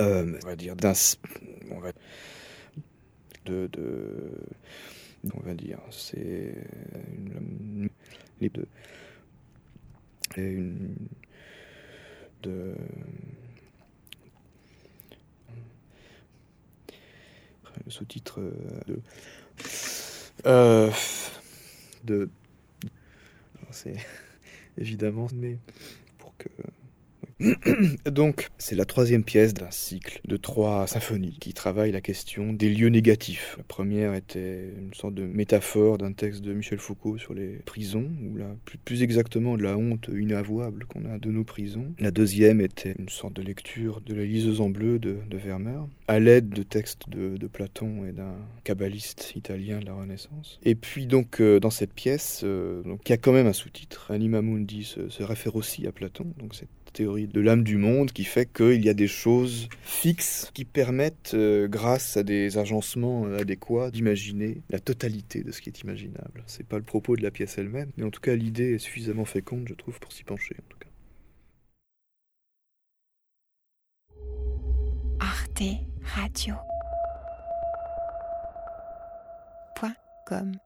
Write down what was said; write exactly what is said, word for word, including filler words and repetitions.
euh, on va dire d'un, on va, de, de, on va dire, c'est une, de, une, de, le sous-titre de, euh, de, c'est évidemment, mais pour que. Donc, c'est la troisième pièce d'un cycle de trois symphonies qui travaille la question des lieux négatifs. La première était une sorte de métaphore d'un texte de Michel Foucault sur les prisons, ou la, plus exactement de la honte inavouable qu'on a de nos prisons. La deuxième était une sorte de lecture de La Liseuse en Bleu de, de Vermeer, à l'aide de textes de, de Platon et d'un kabbaliste italien de la Renaissance. Et puis donc, euh, dans cette pièce, euh, donc, il y a quand même un sous-titre. Anima Mundi se, se réfère aussi à Platon, donc c'est théorie de l'âme du monde qui fait qu'il y a des choses fixes qui permettent, euh, grâce à des agencements adéquats, d'imaginer la totalité de ce qui est imaginable. C'est pas le propos de la pièce elle-même, mais en tout cas l'idée est suffisamment féconde, je trouve, pour s'y pencher en tout cas. Arte Radio point com